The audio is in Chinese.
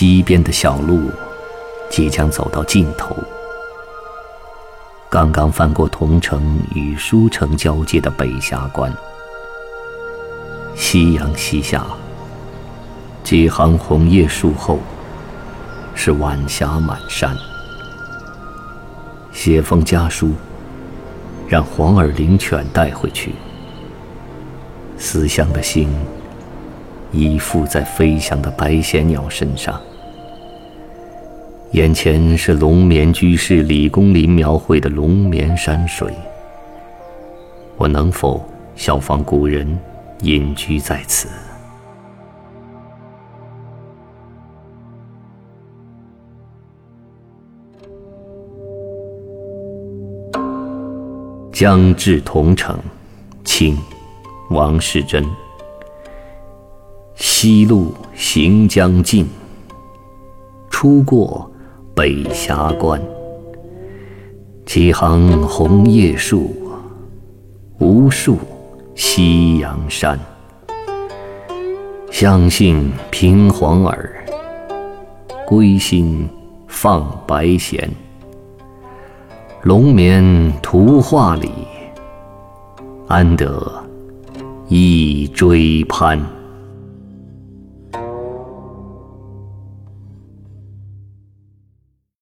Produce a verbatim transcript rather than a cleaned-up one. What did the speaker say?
西边的小路即将走到尽头。刚刚翻过桐城与舒城交界的北峡关，夕阳西下，几行红叶树后是晚霞满山。写封家书让黄耳灵犬带回去，思乡的心依附在飞翔的白衔鸟身上。眼前是龙眠居士李公麟描绘的龙眠山水，我能否效仿古人隐居在此？将至桐城，清，王士祯。西路行将尽，出过北峡关，几行红叶树，无数夕阳山。相信凭黄耳，归心放白衔。龙眠图画里，安得一追攀。